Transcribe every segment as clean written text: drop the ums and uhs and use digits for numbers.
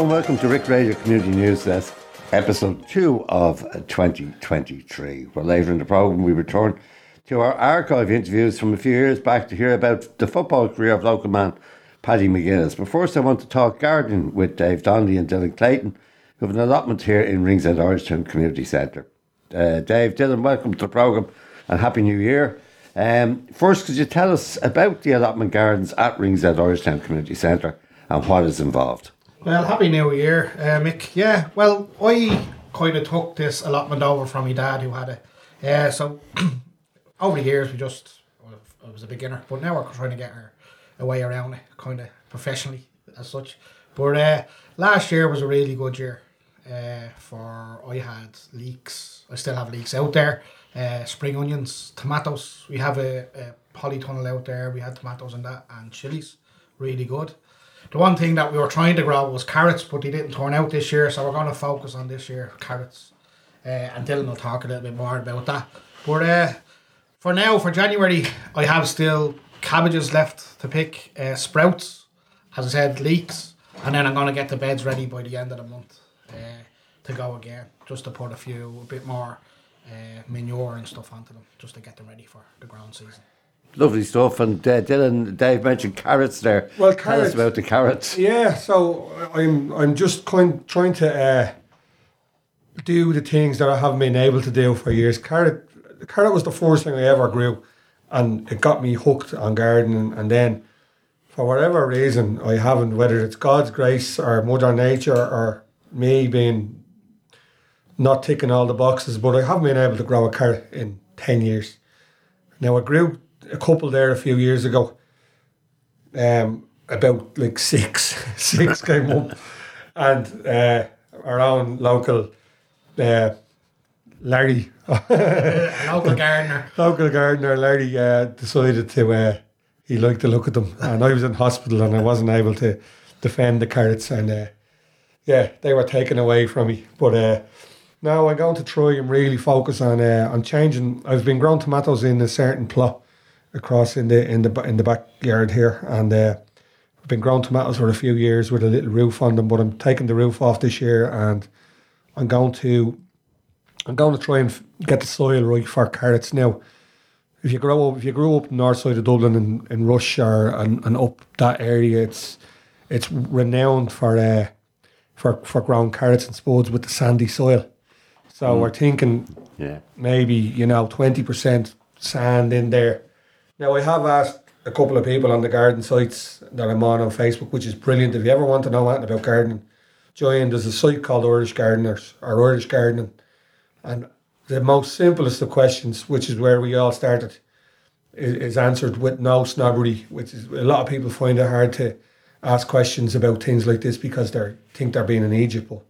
Hello and welcome to Rick Radio Community News Desk, episode 2 of 2023, where later in the programme we return to our archive interviews from a few years back to hear about the football career of local man Paddy McGuinness. But first I want to talk gardening with Dave Donnelly and Dylan Clayton, who have an allotment here in Ringsend Orangetown Community Centre. Dave, Dylan, welcome to the programme and Happy New Year. First, could you tell us about the allotment gardens at Ringsend Orangetown Community Centre and what is involved? Well, Happy New Year, Mick. Yeah, well, I kind of took this allotment over from my dad who had it. So over the years, I was a beginner, but now we're trying to get our way around it, kind of professionally as such. But last year was a really good year. I had leeks. I still have leeks out there. Spring onions, tomatoes. We have a polytunnel out there. We had tomatoes and that, and chilies. Really good. The one thing that we were trying to grow was carrots, but they didn't turn out this year, so we're going to focus on this year, carrots. And Dylan will talk a little bit more about that. But for now, for January, I have still cabbages left to pick, sprouts, as I said, leeks, and then I'm going to get the beds ready by the end of the month to go again, just to put a bit more manure and stuff onto them, just to get them ready for the ground season. Lovely stuff. And Dylan, Dave mentioned carrots there. Well, tell us about the carrots. Yeah, so I'm just trying to do the things that I haven't been able to do for years. The carrot was the first thing I ever grew, and it got me hooked on gardening. And then, for whatever reason, I haven't. Whether it's God's grace or Mother Nature or me being not ticking all the boxes, but I haven't been able to grow a carrot in 10 years. Now I grew a couple there a few years ago, about like six came up, and our own local Larry, local gardener Larry decided to he liked the look at them, and I was in hospital and I wasn't able to defend the carrots, and they were taken away from me, but now I'm going to try and really focus on changing. I've been growing tomatoes in a certain plot across in the backyard here, and I've been growing tomatoes for a few years with a little roof on them, but I'm taking the roof off this year, and I'm going to try and get the soil right for carrots. Now, if you grow up the north side of Dublin in Rush and up that area, it's renowned for growing carrots and spuds with the sandy soil. So we're thinking maybe 20% sand in there. Now, I have asked a couple of people on the garden sites that I'm on Facebook, which is brilliant. If you ever want to know anything about gardening, join. There's a site called Irish Gardeners or Irish Gardening. And the most simplest of questions, which is where we all started, is answered with no snobbery, which is a lot of people find it hard to ask questions about things like this because they think they're being in Egypt. But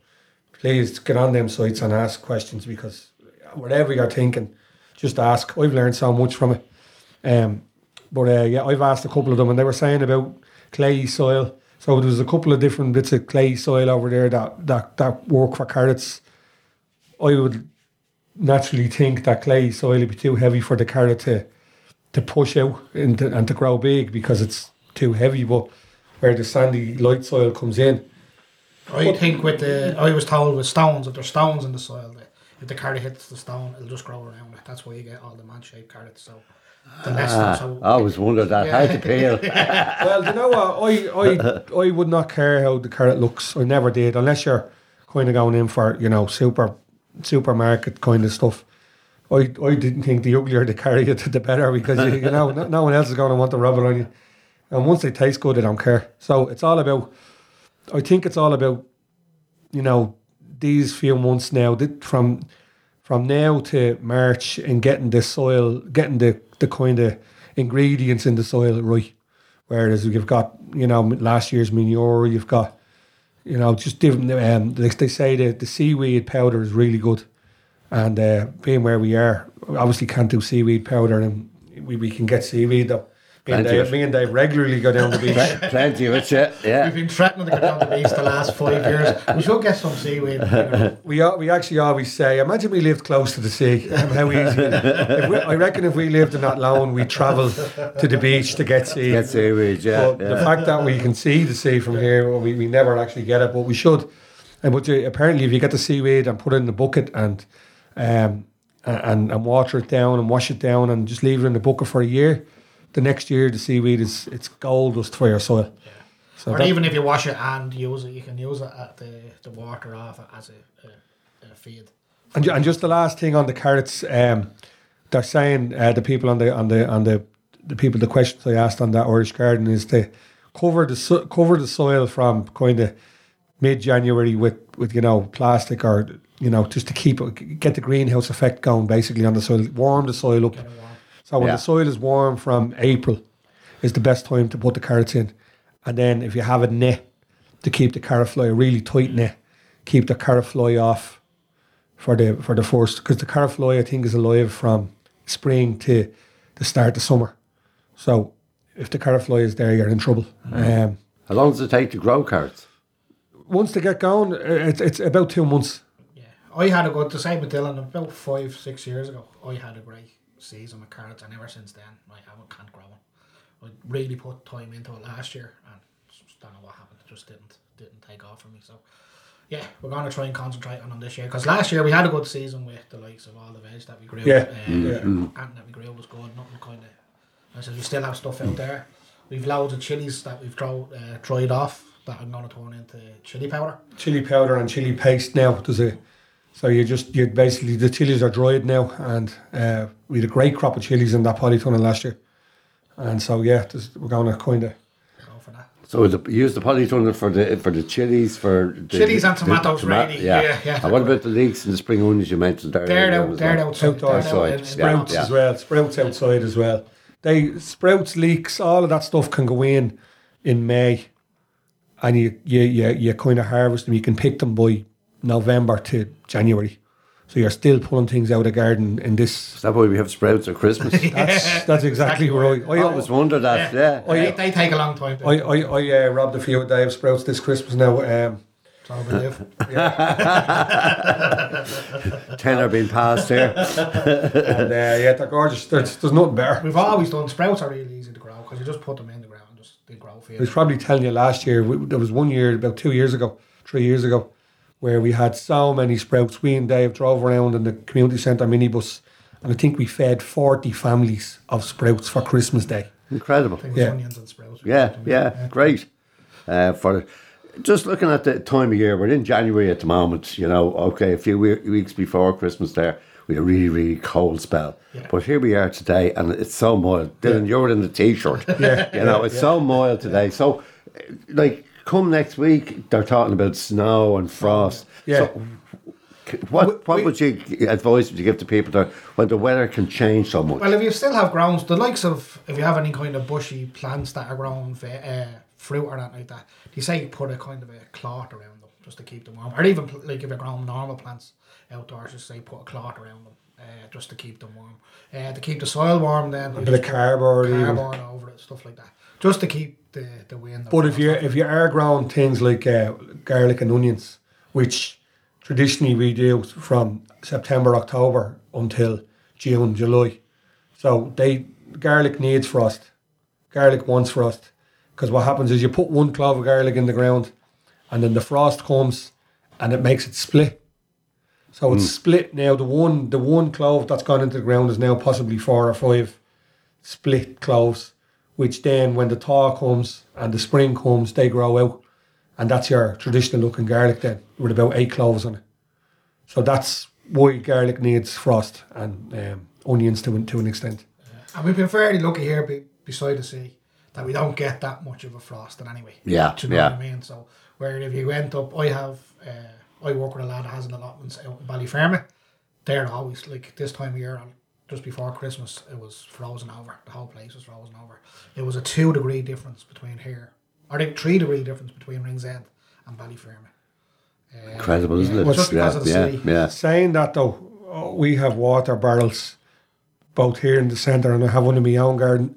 please get on them sites and ask questions, because whatever you're thinking, just ask. I've learned so much from it. I've asked a couple of them, and they were saying about clay soil. So there was a couple of different bits of clay soil over there that work for carrots. I would naturally think that clay soil would be too heavy for the carrot to push out and to grow big because it's too heavy. But where the sandy light soil comes in, I was told with stones, if there's stones in the soil, if the carrot hits the stone, it'll just grow around it. That's why you get all the man-shaped carrots. So. I always wondered that, how to peel. Well, you know what, I would not care how the carrot looks. I never did, unless you're kind of going in for, supermarket kind of stuff. I didn't think the uglier the carrot, the better, because, no one else is going to want to rub it on you. And once they taste good, I don't care. So it's all about, these few months now, from now to March, and getting the soil, getting the kind of ingredients in the soil right. Whereas you've got, last year's manure, you've got, just different, like they say, the seaweed powder is really good. And being where we are, obviously can't do seaweed powder, and we can get seaweed though. Me and Dave regularly go down the beach. Plenty of it, yeah. We've been threatening to go down the beach the last 5 years. We should get some seaweed. You know. We actually always say, imagine we lived close to the sea. How easy. I reckon if we lived in that loan, we'd travel to the beach to get seaweed. Get seaweed, yeah. But the fact that we can see the sea from here, we never actually get it, but we should. But apparently, if you get the seaweed and put it in the bucket and water it down and wash it down and just leave it in the bucket for a year, the next year the seaweed it's gold dust for your soil. Yeah. So or even if you wash it and use it, you can use it at the water off it as a feed. And just the last thing on the carrots, they're saying the people on the people the questions I asked on that Irish garden is to cover the soil from kind of mid-January with plastic or just to get the greenhouse effect going basically on the soil, warm the soil up. So when the soil is warm from April is the best time to put the carrots in. And then if you have a net to keep the carrot fly, a really tight net, keep the carrot fly off for the first, because the carrot fly I think is alive from spring to the start of summer. So if the carrot fly is there, you're in trouble. Mm. How long does it take to grow carrots? Once they get going, it's about 2 months. Yeah, I had a good, the same with Dylan, about 5-6 years ago, I had a great season with carrots, and ever since then I can't grow one. I really put time into it last year and don't know what happened, it just didn't take off for me. So yeah, we're going to try and concentrate on them this year, because last year we had a good season with the likes of all the veg that we grew. Yeah. Anything that we grew was good, nothing kind of, I said we still have stuff out there. We've loads of chilies that we've tried off that I'm going to turn into chili powder and chili paste now. Does it? So you basically, the chilies are dried now, and we had a great crop of chilies in that polytunnel last year. And so we're going to kind of go for that. So use the polytunnel for the chilies, chilies and tomatoes, really. Yeah. And what about the leeks and the spring onions you mentioned? They're outside. Sprouts as well. Sprouts outside as well. Sprouts, leeks, all of that stuff can go in May, and you kind of harvest them. You can pick them by November to January, so you're still pulling things out of the garden in this. Is that why we have sprouts at Christmas? That's exactly right. I always wonder that. Yeah. They take a long time. I robbed a few a day of sprouts this Christmas now. Ten are being passed here. And they're gorgeous. There's nothing better. We've always done sprouts. Are really easy to grow because you just put them in the ground and just they grow for you. I was probably telling you last year. There was 1 year, about 3 years ago. Where we had so many sprouts. We and Dave drove around in the community centre minibus, and I think we fed 40 families of sprouts for Christmas Day. Incredible. I think it was onions and sprouts. Yeah, great. For just looking at the time of year, we're in January at the moment, a few weeks before Christmas there, we had a really, really cold spell. Yeah. But here we are today, and it's so mild. Dylan, you're in the T-shirt. It's so mild today. So, come next week, they're talking about snow and frost. Yeah. So, what would you advise you give to people that when the weather can change so much? Well, if you still have grounds, the likes of if you have any kind of bushy plants that are growing fruit or that like that, they say you put a kind of a cloth around them just to keep them warm. Or even if you're growing normal plants outdoors, just say put a cloth around them just to keep them warm. To keep the soil warm, then a bit of cardboard over it, stuff like that, just to keep. The wind. But if you are growing things like garlic and onions, which traditionally we do from September, October until June, July, so garlic needs frost. Garlic wants frost, because what happens is you put one clove of garlic in the ground, and then the frost comes, and it makes it split. So it's split now. The one clove that's gone into the ground is now possibly 4 or 5 split cloves. Which then, when the thaw comes and the spring comes, they grow out, and that's your traditional looking garlic then, with about 8 cloves on it. So that's why garlic needs frost and onions to an extent. And we've been fairly lucky here beside the sea that we don't get that much of a frost in any way. Yeah, do you know what I mean? So where if you went up, I work with a lad that has an allotment out in Ballyfermot. They're always like this time of year. Just before Christmas, it was frozen over. The whole place was frozen over. It was a 2-degree difference between here, or a 3-degree difference between Ringsend and Ballyfermot. Incredible, isn't it? Just because of the sea. Yeah. Saying that though, we have water barrels both here in the centre, and I have one in my own garden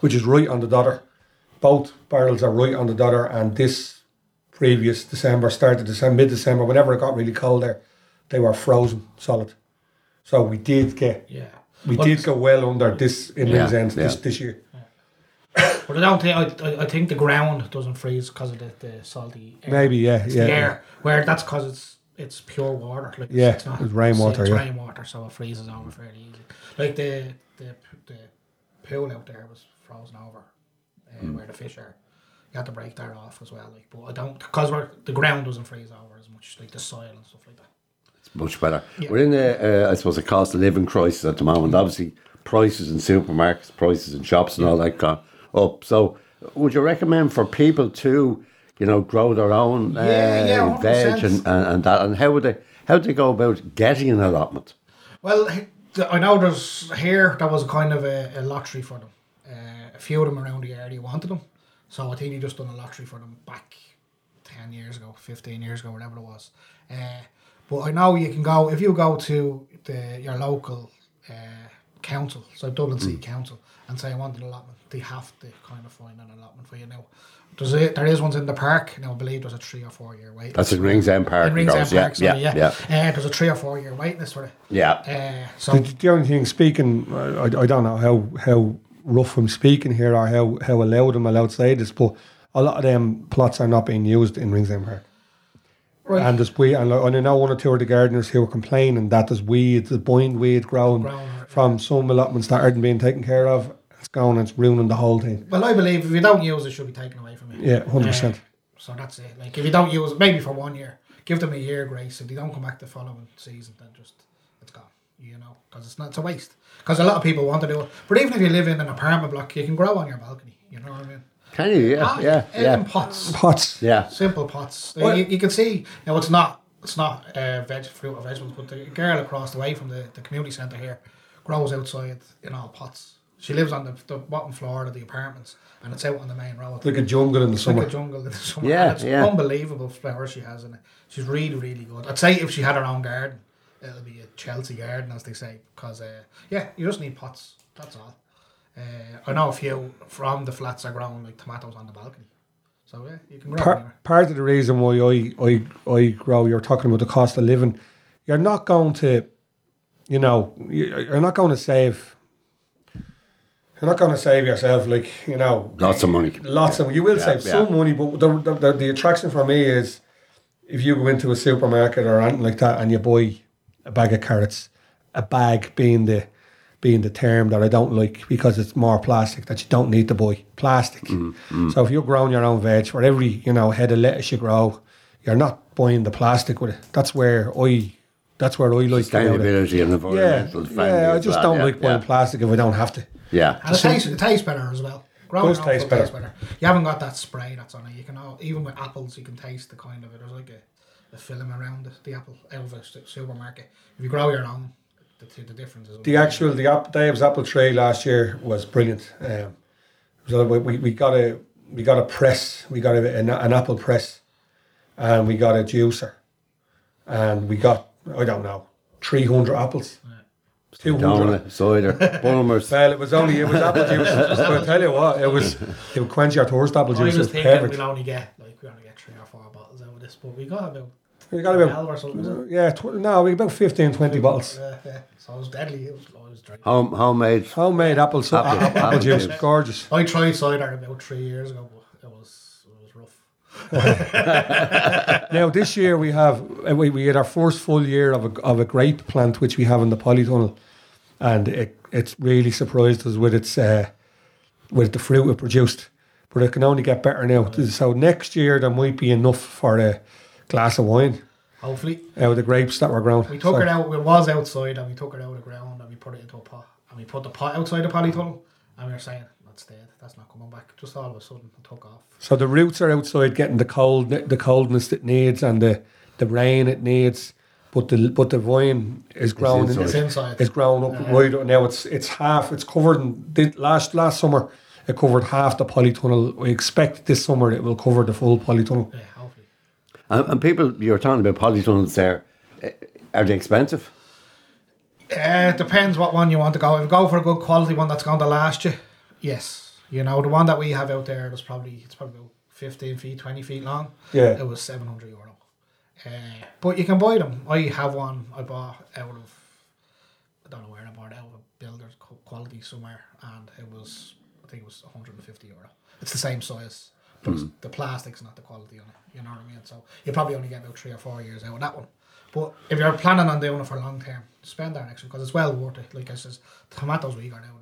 which is right on the Dodder. Both barrels are right on the Dodder, and this previous December, start of December, mid-December, whenever it got really cold there, they were frozen solid. So we did get go well under this in these ends this year. But I don't think I think the ground doesn't freeze because of the salty air. Maybe air, where that's because it's pure water. Like it's rainwater. It's rainwater, so it freezes over fairly easily. Like the pool out there was frozen over, where the fish are. You had to break that off as well. Like, but I don't, because the ground doesn't freeze over as much, like the soil and stuff like that. It's much better. Yeah. We're in a cost of living crisis at the moment. Obviously, prices in supermarkets, prices in shops, and all that kind up. So, would you recommend for people to, grow their own veg and that? And how would they go about getting an allotment? Well, I know there was kind of a lottery for them. A few of them around the area wanted them, so I think he just done a lottery for them back 10 years ago, 15 years ago, whatever it was. But I know you can go if you go to your local council, so Dublin City Council, and say I want an allotment. They have to kind of find an allotment for you now. There is ones in the park. Now I believe there's a 3 or 4 year wait. That's in Ringsend Park. In Ringsend Park, there's a 3 or 4 year wait list for it. Yeah. So the only thing speaking, I don't know how rough I'm speaking here or how loud I'm allowed to say this, but a lot of them plots are not being used in Ringsend Park. Right. And there's weed, and I know one or two of the gardeners who are complaining that there's weed, the bindweed growing from some allotments that aren't being taken care of. It's going and it's ruining the whole thing. Well, I believe if you don't use it, should be taken away from you. Yeah, 100%. So that's it. Like, if you don't use it, maybe for 1 year, give them a year grace. If they don't come back the following season, then just it's gone. Because it's a waste. Because a lot of people want to do it. But even if you live in an apartment block, you can grow on your balcony. You know what I mean? Can you? Yeah. Pots. Yeah. Simple pots. Well, you can see. Now it's not fruit or vegetables, but the girl across the way from the community centre here grows outside in all pots. She lives on the bottom floor of the apartments, and it's out on the main road. Like a jungle in the summer. Yeah, it's unbelievable flowers she has in it. She's really, really good. I'd say if she had her own garden, it'll be a Chelsea garden, as they say, because you just need pots. That's all. I know a few from the flats are growing like tomatoes on the balcony. So you can grow anywhere. Part of the reason why I grow, you're talking about the cost of living. You're not going to, you're not going to save. You're not going to save yourself, lots of money. You will save some money, but the attraction for me is if you go into a supermarket or anything like that and you buy a bag of carrots, a bag being the term that I don't like because it's more plastic that you don't need to buy. Plastic. Mm-hmm. So if you're growing your own veg, for every head of lettuce you grow, you're not buying the plastic with it. That's where I like sustainability and environmental. Yeah, I just don't like buying plastic if I don't have to. Yeah, and it tastes better as well. Growing it tastes better. You haven't got that spray that's on it. You can even with apples, you can taste the kind of it. There's like a film around the apple out of a supermarket. If you grow your own, the difference is. The Dave's apple tree last year was brilliant. So we got a press. We got an apple press, and we got a juicer, and we got 300 apples. Yeah. 200 cider, bulmers. Well, it was apple juice. But I tell you what, it would quench your thirst. Apple juice was perfect. We'll only get we only get 3 or 4 bottles out of this, but we got about 12 or something. Yeah, about 15, 20 bottles. Yeah. So it was deadly. It was always drinking. Homemade apple juice, gorgeous. I tried cider about 3 years ago, but it was rough. Now this year we had our first full year of a grape plant which we have in the polytunnel, and it's really surprised us with its with the fruit it produced. But it can only get better now. So next year there might be enough for a glass of wine. Hopefully. With the grapes that were grown. We took it out. It was outside, and we took it out of the ground, and we put it into a pot, and we put the pot outside the polytunnel, and we were saying, that's not coming back. Just all of a sudden it took off. So the roots are outside getting the coldness it needs and the rain it needs, but the vine is grown inside. It's grown up right now. It's half. It's covered in last summer. It covered half the polytunnel. We expect this summer it will cover the full polytunnel. Yeah, hopefully. And people, you're talking about polytunnels there. Are they expensive? It depends what one you want to go. If you go for a good quality one that's going to last you. Yes, You know, the one that we have out there was probably, it's probably about 15 feet, 20 feet long. Yeah. It was €700. But you can buy them. I have one I bought out of, I don't know where I bought it, out of a builder's quality somewhere, and it was, I think it was €150. It's the same size, but the plastic's not the quality on it, you know what I mean? So you probably only get about 3 or 4 years out of that one. But if you're planning on doing it for long term, spend that extra, because it's well worth it. Like I says, tomatoes we got out of them.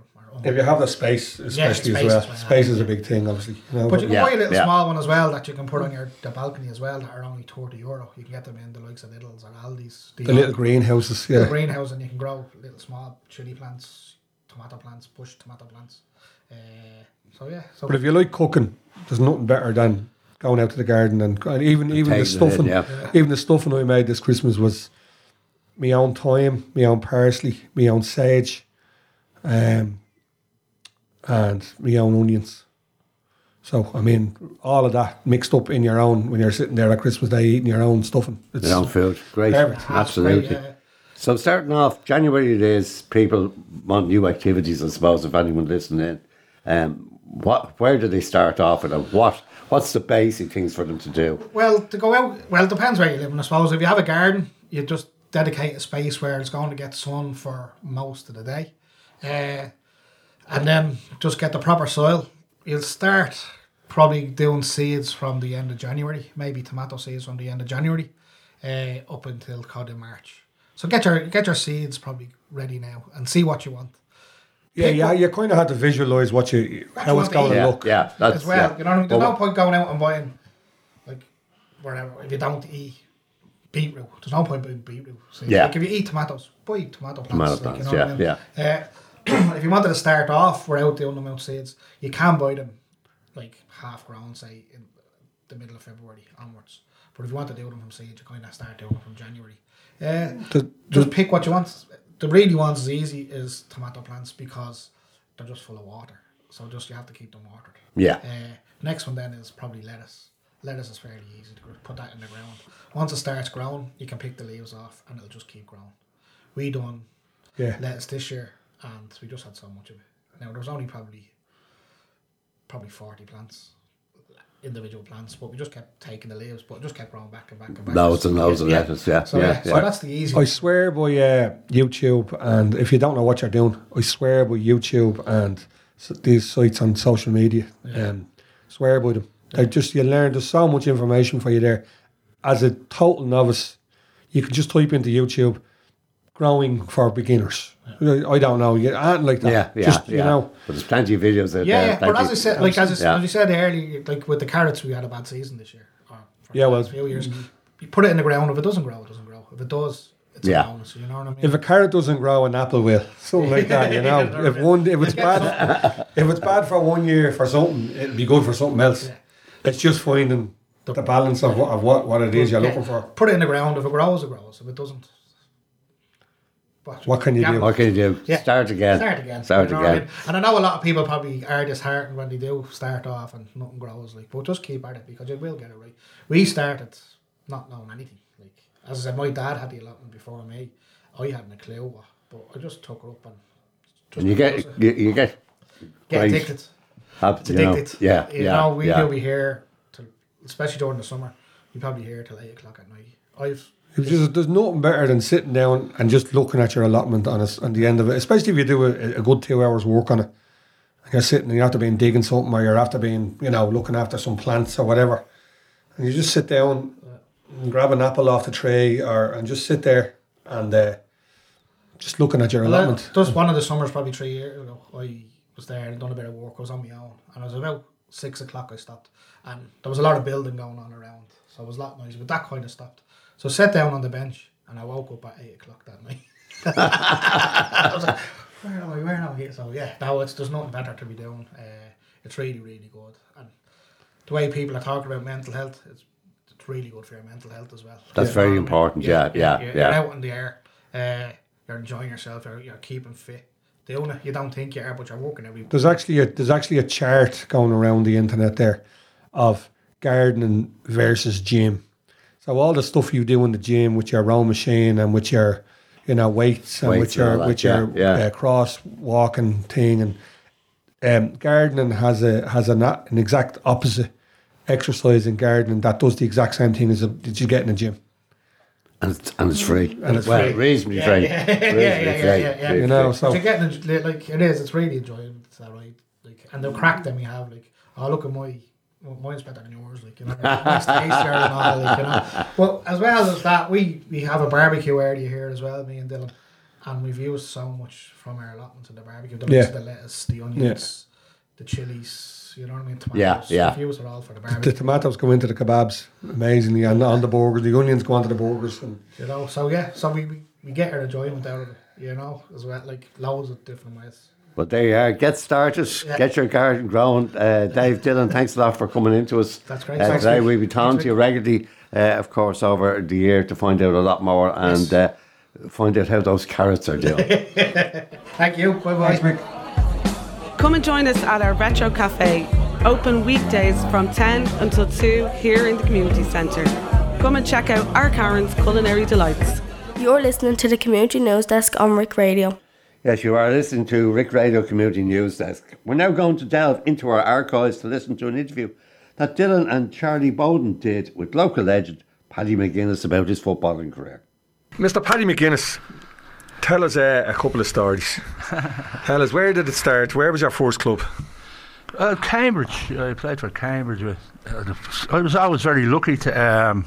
If you have the space, especially yeah, as well. Space is a big thing, obviously. You know, but you can buy a little small one as well that you can put on your the balcony as well that are only €30. You can get them in the likes of Littles and Aldi's. The little greenhouses, yeah. The greenhouse, and you can grow little small chili plants, tomato plants, bush tomato plants. So but if you like cooking, there's nothing better than going out to the garden and even the stuffing. Even the stuffing I made this Christmas was my own thyme, my own parsley, my own sage, and my own onions. So, I mean, all of that mixed up in your own, when you're sitting there at Christmas Day eating your own stuffing. It's your own food. Great. Perfect. Absolutely. Great, So starting off, January it is, people want new activities, I suppose, if anyone listening in. Where do they start off with, and what's the basic things for them to do? Well, to go out, well, it depends where you live, I suppose. If you have a garden, you just dedicate a space where it's going to get sun for most of the day. And then just get the proper soil. You'll start probably doing seeds from the end of January, maybe tomato seeds from the end of January, up until kind of March. So get your seeds probably ready now and see what you want. You kind of have to visualise how it's going to look. Yeah, that's as well. Yeah. You know what I mean? There's no point going out and buying like whatever if you don't eat beetroot. There's no point buying beetroot. Seeds. Yeah. Like if you eat tomatoes, buy tomato plants. If you wanted to start off without doing them out seeds, you can buy them like half grown, say in the middle of February onwards. But if you want to do them from seeds, you kind of start doing them from January. Just pick what you want. The really ones is easy is tomato plants, because they're just full of water. So you have to keep them watered. Yeah. Next one then is probably lettuce. Lettuce is fairly easy to put that in the ground. Once it starts growing, you can pick the leaves off and it'll just keep growing. We done lettuce this year, and we just had so much of it. Now, there was only probably 40 plants, individual plants, but we just kept taking the leaves, but it just kept growing back and back and back. Loads and loads of lettuce, So that's the easy. I swear by YouTube, and if you don't know what you're doing, I swear by YouTube and these sites on social media. Swear by them. Yeah. You learn, there's so much information for you there. As a total novice, you can just type into YouTube, growing for beginners. Yeah. I don't know. Like that. You know. But there's plenty of videos out there. Yeah, but as I said, as you said earlier, like with the carrots, we had a bad season this year. A few years. You put it in the ground. If it doesn't grow, it doesn't grow. If it does, it's a bonus. You know what I mean? If a carrot doesn't grow, an apple will. Something like that. You know. If it's bad for 1 year for something, it'll be good for something else. Yeah. It's just finding the balance of what it is you're looking for. Put it in the ground. If it grows, it grows. If it doesn't. What can you do? What can you do? Yeah. Start again. You know what I mean? And I know a lot of people probably are disheartened when they do start off and nothing grows. But just keep at it, because you will get it right. We started not knowing anything. As I said, my dad had the allotment before me. I hadn't a clue, but I just took her up and you get addicted. It's addicted. You'll be here till, especially during the summer. You'll probably be here till 8:00 at night. There's nothing better than sitting down and just looking at your allotment on the end of it, especially if you do a good 2 hours work on it. And you're sitting and you have to be digging something, or you're after being, looking after some plants or whatever. And you just sit down and grab an apple off the tree and just sit there and just looking at your allotment. Just one of the summers, probably 3 years ago, I was there and done a bit of work. I was on my own, and it was about 6:00 I stopped, and there was a lot of building going on around, so it was a lot noisy, but that kind of stopped. So sat down on the bench, and I woke up at 8:00 that night. I was like, where am I? So there's nothing better to be doing. It's really, really good. And the way people are talking about mental health, it's really good for your mental health as well. That's very important, You're out in the air, you're enjoying yourself, you're keeping fit. Doing it, you don't think you are, but you're working every day. There's actually a chart going around the internet there of gardening versus gym. So all the stuff you do in the gym with your row machine and with your, weights and with your cross walking thing, and Gardening has an exact opposite exercise in gardening that does the exact same thing as that you get in a gym. And it's free. And it's well, free. Reasonably free. Yeah. You know, so you're getting like it is. It's really enjoyable. It's all right. Like, and the crack that we have, like, oh look at mine's better than yours. Like, you know, next to Easter and all. Like, you know, well as that, we have a barbecue area here as well. Me and Dylan. And we've used so much from our allotments in the barbecue. The mix of the lettuce, the onions, the chilies, you know what I mean? Tomatoes. Yeah. We've used it all for the barbecue. The tomatoes go into the kebabs, amazingly, and on the burgers. The onions go onto the burgers. And you know, so we get our enjoyment out of it, you know, as well, like loads of different ways. Well, there you are. Get started. Yeah. Get your garden growing. Dave, Dylan, thanks a lot for coming into us. That's great. Today we'll be talking to you regularly, of course, over the year to find out a lot more. And... find out how those carrots are doing. Thank you. Bye-bye. Come and join us at our Retro Cafe, open weekdays from 10 until 2 here in the community centre. Come and check out our Karen's culinary delights. You're listening to the Community News Desk on Rick Radio. Yes, you are listening to Rick Radio Community News Desk. We're now going to delve into our archives to listen to an interview that Dylan and Charlie Bowden did with local legend Paddy McGuinness about his footballing career. Mr. Paddy McGuinness, tell us a couple of stories. Tell us, where did it start? Where was your first club? Cambridge. I played for Cambridge. I was always very lucky to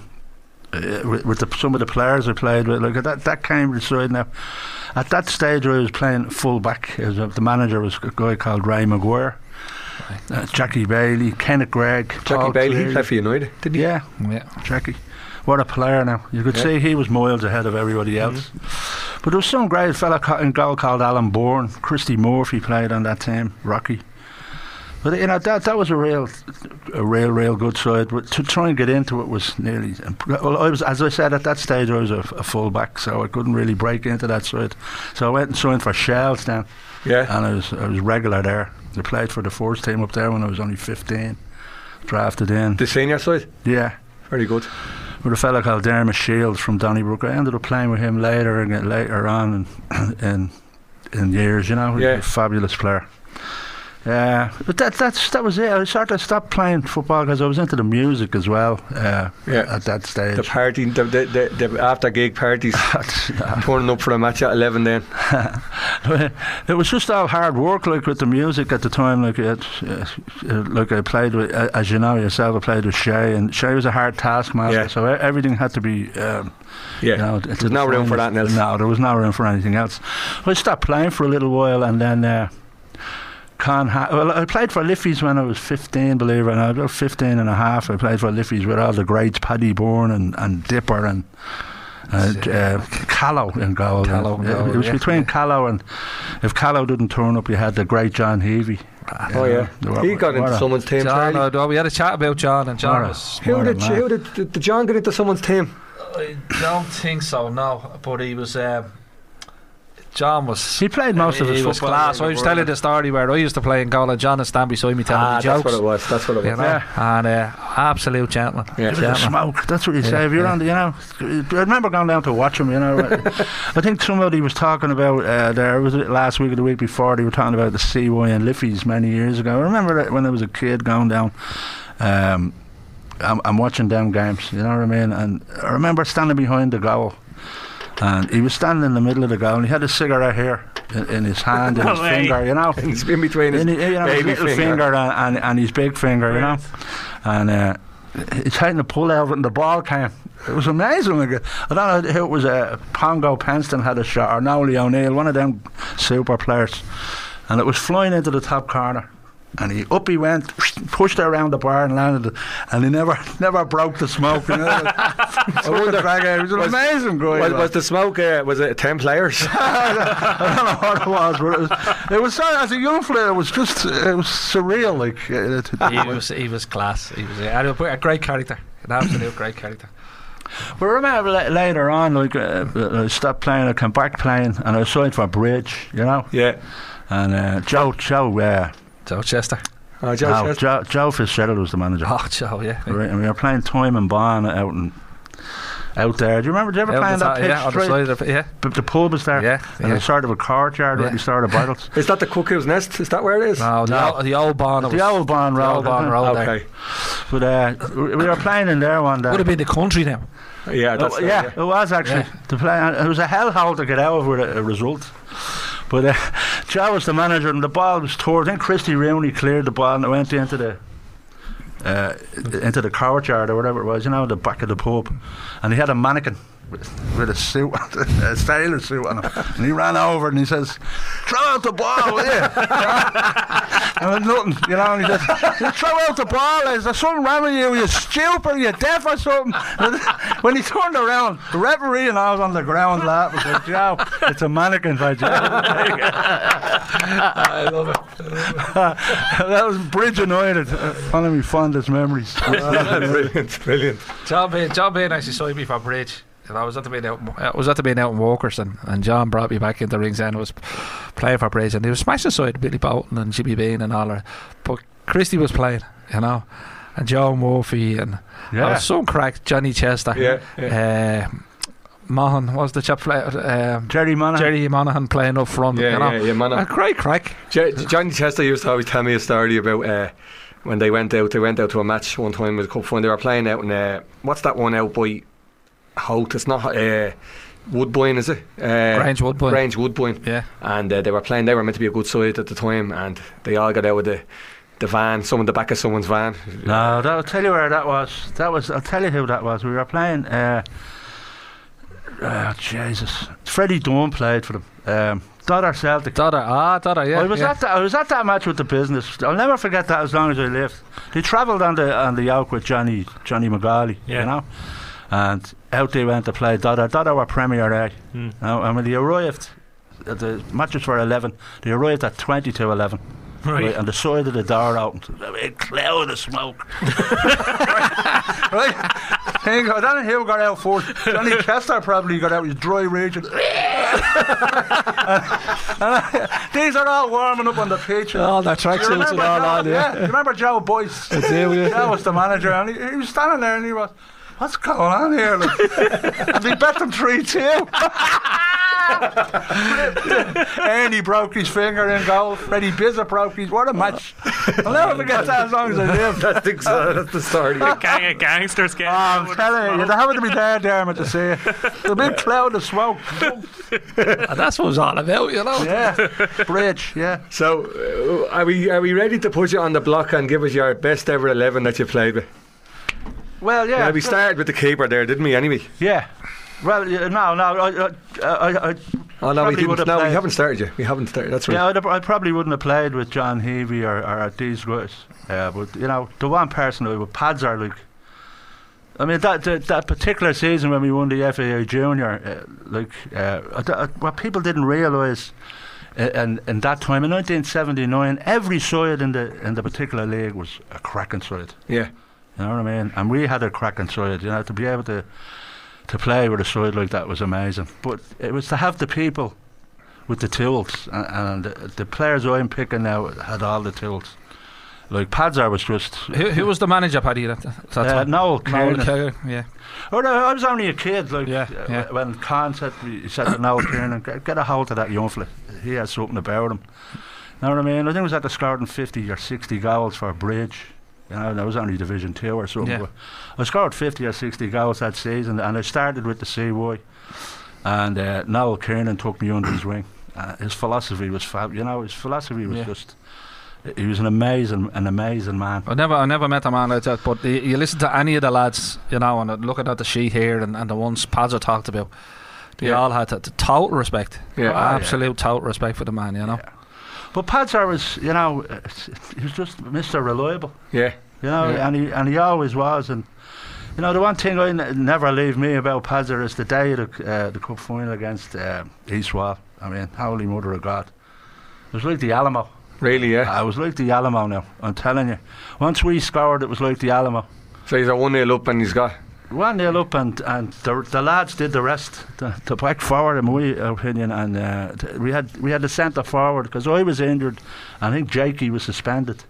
with some of the players I played with. Like that Cambridge side now. At that stage, I was playing full back. The manager was a guy called Ray Maguire. Right. Jackie Bailey, Kenneth Gregg. Jackie Bailey, he played for United, didn't he? Yeah. Jackie. What a player now. You could see he was miles ahead of everybody else. Mm-hmm. But there was some great fella in goal called Alan Bourne. Christy Murphy played on that team, Rocky. But you know, that was a real good side. But to try and get into it was nearly... Well, I was, as I said, at that stage I was a full-back, so I couldn't really break into that side. So I went and signed for Shells then. Yeah. And I was regular there. I played for the first team up there when I was only 15. Drafted in. The senior side? Yeah. Very good. With a fella called Dermot Shields from Donnybrook. I ended up playing with him later on in years, you know. Yeah. A fabulous player. But that was it. I sort of stopped playing football because I was into the music as well. At that stage. The party, the after gig parties, turning up for a match at 11. Then it was just all hard work, like with the music at the time. Like I played with, as you know yourself, I played with Shay, and Shay was a hard taskmaster. Yeah. So everything had to be. You know, there was no room for that. No, there was no room for anything else. I stopped playing for a little while, and then. I played for Liffey's when I was 15, believe it or not. I was 15 and a half. I played for Liffey's with all the greats, Paddy Bourne and Dipper and Callow in goal. It was between Callow and... If Callow didn't turn up, you had the great John Heavey. He got into someone's team. John, we had a chat about John, and John was... How did John get into someone's team? I don't think so, no. But he was... John was... He played most of his football. Class. I was telling the story where I used to play in goal and John would stand beside me telling me jokes. That's what it was. You know? Yeah. And absolute gentleman. Yeah. Gentleman. Smoke. That's what he'd say. If you're on the, you know... I remember going down to watch him, you know. I think somebody was talking about... there was it last week or the week before, they were talking about the CY and Liffey's many years ago. I remember that when I was a kid going down... I'm watching them games, you know what I mean? And I remember standing behind the goal. And he was standing in the middle of the goal and he had a cigarette here in his hand and his finger, you know. It's in between his little finger and his big finger, you know. And he's trying to pull out and the ball came. It was amazing. I don't know who it was. Pongo Penston had a shot or Noel O'Neill, one of them super players. And it was flying into the top corner. And he went, pushed her around the bar and landed, and he never broke the smoke. You know? I wonder, it was an amazing guy. Was the smoke? Was it 10 players? I don't know what it was, but it was as a young player, it was surreal. Like he was class. He was a great character, an absolute great character. But I remember later on, like I stopped playing, I came back playing, and I signed for Bridge, you know. Yeah. And Joe. Joe Chester. Chester. Joe Fitzgerald was the manager. Oh, Joe, yeah. Right, and we were playing Time and Bond out in out there. Do you remember, did you ever play on that pitch? Yeah, on the side of, yeah. The pub is there. Yeah, and it started with courtyard where you started battles. Is that the Cuckoo's Nest? Is that where it is? No, the Old Barn. The Old Barn Road. Okay. But we were playing in there one day. Would have been the country now. Yeah, that's it was actually. To play, it was a hellhole to get out of with a result. But Joe was the manager, and the ball was towards. I think Christy Rowney cleared the ball, and it went into the courtyard or whatever it was, you know, the back of the pub. And he had a mannequin with a suit, a sailor suit on him. And he ran over and he says, "Throw out the ball, will you?" And nothing, you know. And he says, "Throw out the ball." I said, "Something wrong with you? You stupid? You deaf or something?" When he turned around, the referee and I was on the ground laughing. I said, "Joe, it's a mannequin by Joe." I love it. That was Bridge United. One of my fondest memories. Brilliant. John Bain actually signed me for Bridge. And I was at the main out in Walkerson, and John brought me back into Ringsend. I was playing for Bridge, and he was smashed aside Billy Bolton and Jimmy Bean and all that. But Christy was playing, you know, and Joe Murphy, and I was so cracked. Johnny Chester, Monaghan was the chap, Jerry Monaghan playing up front, Monaghan. A great crack. Johnny Chester used to always tell me a story about when they went out to a match one time with the cup final. They were playing out in what's that one out by Holt, it's not Woodbine, is it? Grange Woodbine. Yeah. And they were meant to be a good side at the time, and they all got out of the van, the back of someone's van. No, I'll tell you where that was. I'll tell you who that was. We were playing Freddie Dunne played for them. Dodder Celtic. Dodder, yeah. I was at that match with the business. I'll never forget that as long as I live. They travelled on the yoke with Johnny McGarley, you know. And out they went to play Dodder. Dodder were Premier League. And when they arrived, the matches were 11. They arrived at 20 to 11. Right. And the side of the door opened. A cloud of smoke. Right. I don't know who got out first. Johnny Chester probably got out with dry region. These are all warming up on the pitch. All their tracksuits and all on, You remember Joe Boyce? Joe was the manager, and he was standing there, and he was, "What's going on here?" And they bet them 3-2. And he broke his finger in goal. Freddie Bizza broke his. What a match. I'll never forget that as long as I live. That's the story. A gang of gangsters getting out. I'm telling you, they happened to be there, Dermot, to see it. A big cloud of smoke. That's what it was all about, you know. Yeah. Bridge, yeah. So are we ready to put you on the block and give us your best ever 11 that you played with? Well, yeah. We started with the keeper there, didn't we, anyway? Yeah. Well, we haven't started yet. We haven't started, that's right. Yeah, I probably wouldn't have played with John Heavey or these guys. But, you know, the one person with Pazza, like, I mean, that particular season when we won the FAI Junior, what people didn't realise in that time, in 1979, every side in the particular league was a cracking side. Yeah. You know what I mean? And we had a cracking side, you know, to be able to play with a side like that was amazing. But it was to have the people with the tools, and the players I'm picking now had all the tools. Like Pazza was just. Who was the manager, Paddy? Noel Kiernan. Yeah. I was only a kid. Like when Con said to Noel Kiernan, "Get a hold of that young fella. He has something about him." You know what I mean? I think it was after scoring 50 or 60 goals for a Bridge. You know, that was only Division 2 or something. Yeah. I scored 50 or 60 goals that season, and I started with the CY. And Noel Kiernan took me under his wing. His philosophy was fab. You know, his philosophy was just. He was an amazing man. I never met a man like that. But you listen to any of the lads, you know, and looking at the sheet here and the ones Pazza talked about, they all had total respect. Yeah. Absolute total respect for the man. You know. Yeah. But Pazza was, you know, he was just Mr. Reliable. Yeah. You know, and he always was. And, you know, the one thing I never leave me about Pazza is the day of the cup final against East Wall. I mean, holy mother of God. It was like the Alamo. Really, yeah? It was like the Alamo now, I'm telling you. Once we scored, it was like the Alamo. So he's a 1-0 up and he's got... 1-0 up, and the lads did the rest. The back forward, in my opinion, and we had the centre forward because I was injured. I think Jakey was suspended,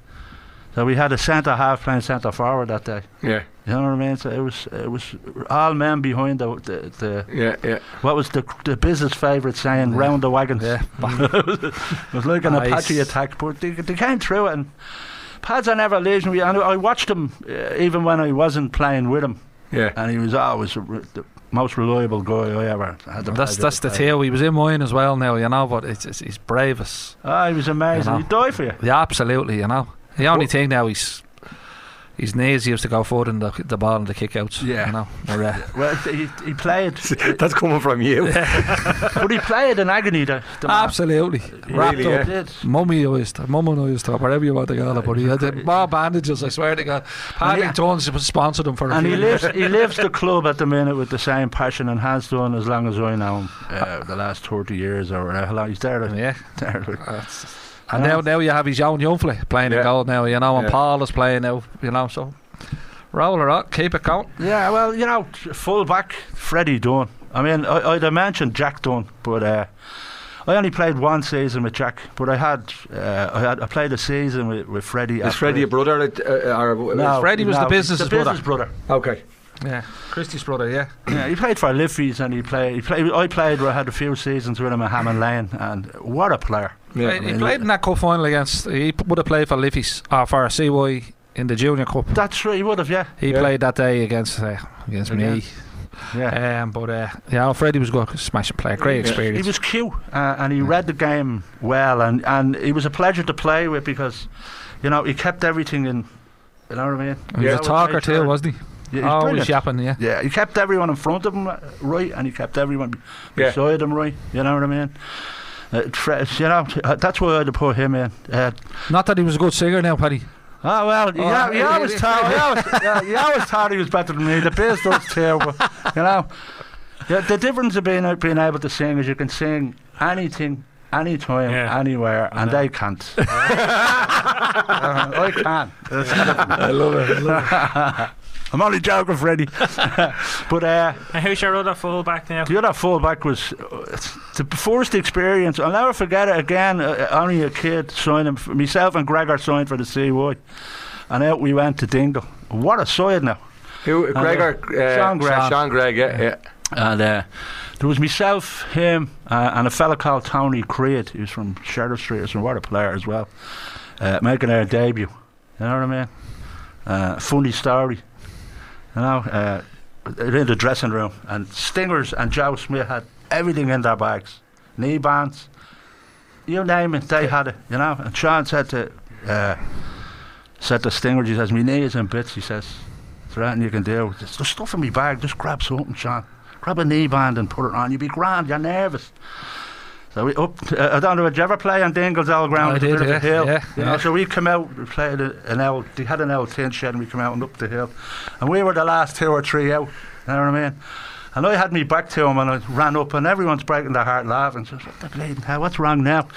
so we had a centre half playing centre forward that day. Yeah, You know what I mean? So it was all men behind the what was the business favourite saying? Yeah. Round the wagons. Yeah. It was like an Apache attack, but they came through it. And Pazza never leaves me. And I watched him even when I wasn't playing with him. Yeah. And he was always the most reliable guy I ever had. That's the tale. He was in mine as well now, you know, but he's bravest. Oh, he was amazing. You know? He'd die for you. Yeah, absolutely, you know. The only thing now his knees used to go forward in the ball and the kickouts. Yeah. You know, well, he played. That's coming from you. Yeah. But he played in agony. Absolutely. He really did. Mum and I used to, whatever you want to call it, but he had more bandages, I swear to God. Paddy Dunne sponsored him for a few years. And he lives the club at the minute with the same passion and has done as long as I know him, the last 30 years or how long he's there. Yeah. And now you have his own young fella playing the goal now, you know, and Paul is playing now, you know, so roll her up, keep it going. Yeah, well, you know, full back, Freddie Dunne. I mean, I'd have mentioned Jack Dunne, but I only played one season with Jack, but I played a season with Freddie. Is Freddie your brother? Freddie was the business brother. Okay. Yeah, Christy's brother, yeah. Yeah, he played for Liffey's and I had a few seasons with him at Hammond Lane, and what a player. Yeah. He played in that cup final he would have played for Liffey's or for CY in the Junior Cup. That's right, he would have, yeah. He played that day against me. Yeah. Freddie was good, smashing player, great experience. He was cute and he read the game well, and he was a pleasure to play with because, you know, he kept everything in, you know what I mean? He was a talker too, wasn't he? Yeah, always yapping, yeah. Yeah, he kept everyone in front of him right, and he kept everyone beside him right. You know what I mean? You know, that's why I had to put him in. Not that he was a good singer now, Paddy. Oh well, he always thought he was better than me. The bass does too, but you know, the difference of being able to sing is you can sing anything, anytime, anywhere, and they can't. I can. I love it. I'm only joking, Freddie. But and who's your other full back now? The other full back was the first experience. I'll never forget it again. Only a kid signing. Myself and Gregor signed for the CY, and out we went to Dingle. What a side now! Who? Gregor? Sean Gregg. Sean Gregg. Yeah. And there was myself, him, and a fella called Tony Creed, who's from Sheriff Street, and what a player as well, making our debut. You know what I mean? Funny story. You know, they're in the dressing room, and Stingers and Joe Smith had everything in their bags, knee bands, you name it, they had it, you know. And Sean said to Stingers, he says, "My knee is in bits," he says, "It's nothing you can do. There's stuff in my bag, just grab something, Sean. Grab a knee band and put it on, you'll be grand, you're nervous." So we I don't know, did you ever play on Dingle's old ground? I did, yeah, hill, yeah, you know, yeah. So we come out, we played they had an old tin shed, and we come out and up the hill, and we were the last two or three out, you know what I mean? And I had me back to him, and I ran up, and everyone's breaking their heart laughing, says, "What the bleeding hell, what's wrong now?"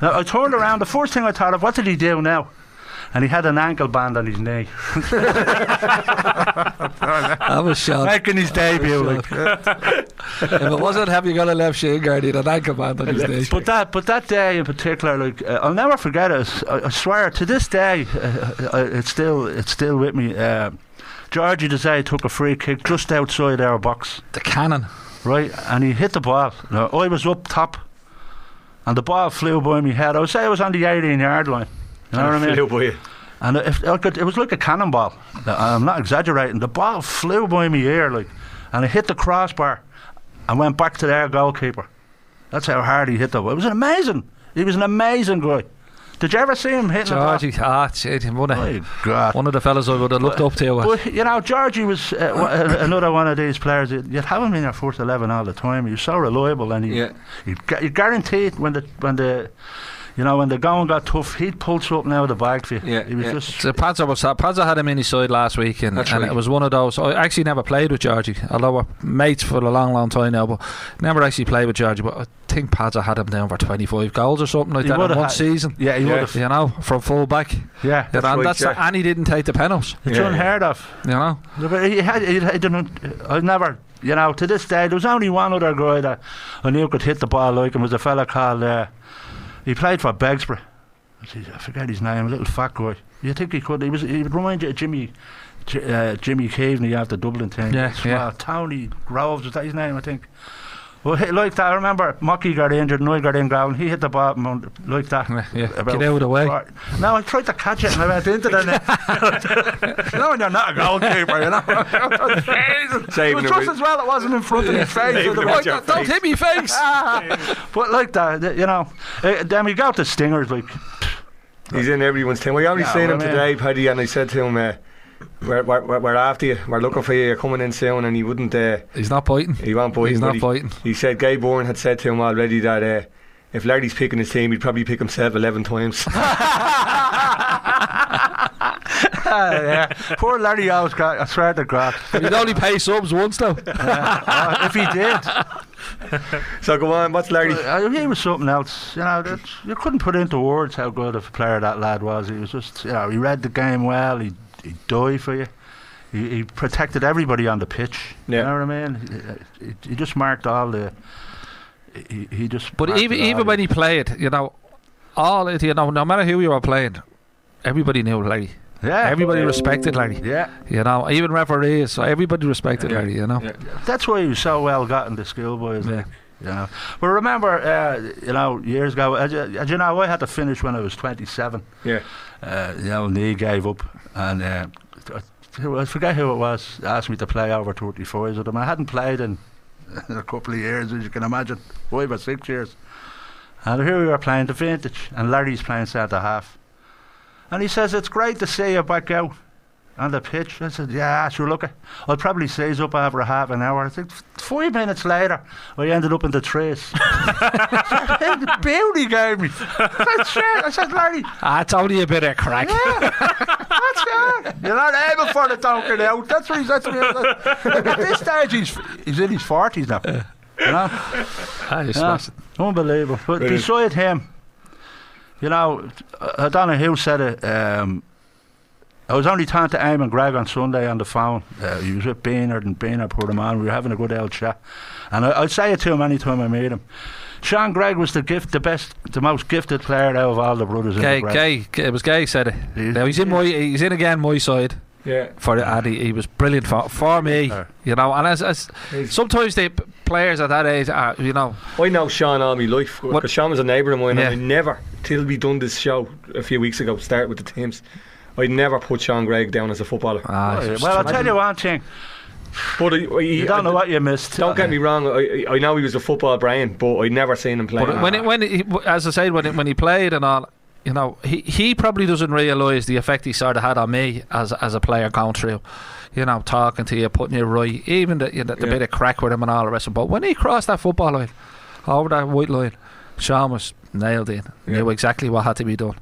I turned around, the first thing I thought of, what did he do now? And he had an ankle band on his knee. I was shocked. Making his debut. Like. If it wasn't, have you got a left shin guard? He had an ankle band on his knee. But that day in particular, like I'll never forget it. I swear to this day, it's still with me. Georgie Desai took a free kick just outside our box. The cannon, right? And he hit the ball. Now, I was up top, and the ball flew by my head. I would say I was on the 18-yard line. You know what I mean? And it was like a cannonball. I'm not exaggerating. The ball flew by me ear, like, and it hit the crossbar and went back to their goalkeeper. That's how hard he hit the ball. It was amazing. He was an amazing guy. Did you ever see him hitting Georgie, the ball? Georgie, one of the fellas I would have looked up to. But, you know, Georgie was another one of these players. You'd have him in your first 11 all the time. He was so reliable, and he guaranteed when the you know, when the going got tough, he'd pull something out of the bag for you. Yeah, he was just. So Pazza had him in his side last week, and it was one of those. I actually never played with Georgie, although we're mates for a long, long time now, but never actually played with Georgie. But I think Pazza had him down for 25 goals or something like that in one season. Yeah, he would have. You know, from full back. Yeah, and he didn't take the penalties. It's unheard of. You know, but he didn't. I never. You know, to this day, there was only one other guy that I knew could hit the ball like him. Was a fella called. He played for Begsbury, I forget his name, a little fat guy. You think he could? He would remind you of Jimmy Caveney after Dublin team. Yeah, yeah. Tony Groves, was that his name, I think? Well, like that, I remember Mocky got injured and I got in ground. He hit the bottom like that. Yeah. Get out of the way. No, I tried to catch it and I went into the net. You know when you're not a goalkeeper, you know. It was just as well it wasn't in front of his face. Don't hit me face. But like that, you know. Then we go to Stingers, like. He's in everyone's team. We only seen him today, Paddy, and I said to him, we're after you, we're looking for you, you're coming in soon. And he wouldn't he's not biting. He won't bite. He's not biting. He said Guy Bourne had said to him already that if Larry's picking his team, he'd probably pick himself 11 times. Yeah. Poor Larry always got, I swear to God, he'd only pay subs once though. If he did. So go on, what's Larry? He was something else, you know. You couldn't put into words how good of a player that lad was. He was just, you know, he read the game well. He'd die for you. He protected everybody on the pitch. Yeah. You know what I mean? He just marked all the. He just. But even when he played, you know, no matter who you were playing, everybody knew Larry. Yeah. Everybody respected Larry. Yeah. You know, even referees. So everybody respected Larry. You know. Yeah. That's why he was so well gotten to schoolboys. Yeah. You know. But remember, you know, years ago, as you know, I had to finish when I was 27. Yeah. You know, knee gave up. And I forget who it was asked me to play over 35s with him. I hadn't played in a couple of years, as you can imagine, 5 or 6 years. And here we were playing the vintage, and Larry's playing centre half. And he says, "It's great to see you back out on the pitch." I said, "Yeah, sure, look, I'll probably seize up after half an hour." I think 5 minutes later, I ended up in the trace. The beauty gave me. I said, "Larry, that's only a bit of crack." Yeah. You're not able for the talking out. That's what he's. That's what at this stage, he's in his 40s now. You know, unbelievable. But really? Beside him, you know, I don't know who said it. I was only talking to Eamon Gregg on Sunday on the phone. He was with Beanard and Beanard put him on. We were having a good old chat, and I'd say it to him any time I meet him. Sean Gregg was the most gifted player out of all the brothers. Gay, it was Gay said it. Now he's in again my side. Yeah. For and he was brilliant for me, you know. And as sometimes the players at that age, are, you know. I know Sean all my life because Sean was a neighbour of mine, and I never, till we done this show a few weeks ago, start with the teams. I never put Sean Gregg down as a footballer. Well, I'll tell you one thing. But you don't know what you missed. Don't get me wrong. I know he was a football brain, but I never seen him play. But when he played and all, you know, he probably doesn't realise the effect he sort of had on me as a player going through. You know, talking to you, putting you right, even the bit of crack with him and all the rest of it. But when he crossed that football line, over that white line, Sean was nailed in. Yeah. Knew exactly what had to be done.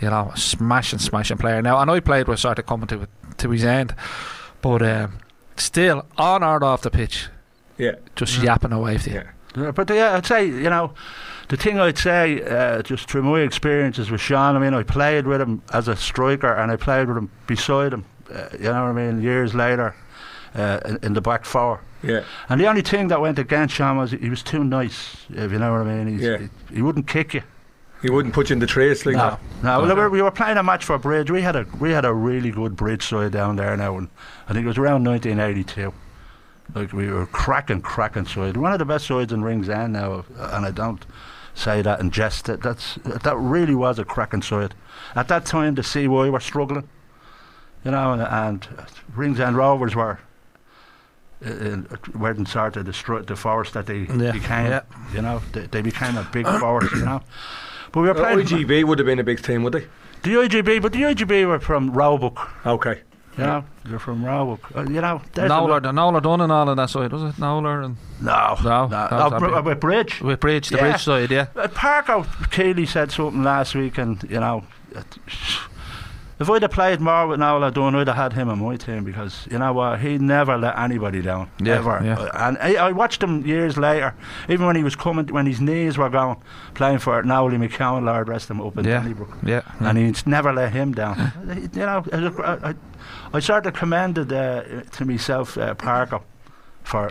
You know, smashing player. Now, and I played with sort of coming to his end, but. Still on or off the pitch, just yapping away to you. Yeah, but I'd say, you know, the thing I'd say just through my experiences with Sean, I mean, I played with him as a striker and I played with him beside him, you know what I mean, years later in the back four. Yeah. And the only thing that went against Sean was he was too nice, if you know what I mean. He wouldn't kick you. He wouldn't put you in the trace like that. No. Well, we were playing a match for Bridge. We had a really good Bridge side down there now, and I think it was around 1982. Like, we were cracking side. One of the best sides in Rings End now, and I don't say that in jest. That really was a cracking side. At that time, the CY were struggling, you know, and Rings End Rovers weren't sort of the force that they became. Yeah. You know, they became a big force, you know. But we were playing. IGB would have been a big team, would they? The IGB were from Roebuck. Okay. You know, they're from Roebuck. You know, Noel Dunne and all of that side, was it? With Bridge. With Bridge, the Bridge side, yeah. Parker Keeley said something last week, and you know, if I'd have played more with Noel Dunne, I'd have had him on my team because, you know what, he never let anybody down, ever. Yeah. And I watched him years later, even when he was coming, when his knees were going, playing for Noel McCown, Lord rest him, up in Donnybrook. Yeah. And he'd never let him down. You know, I sort of commended to myself Parker for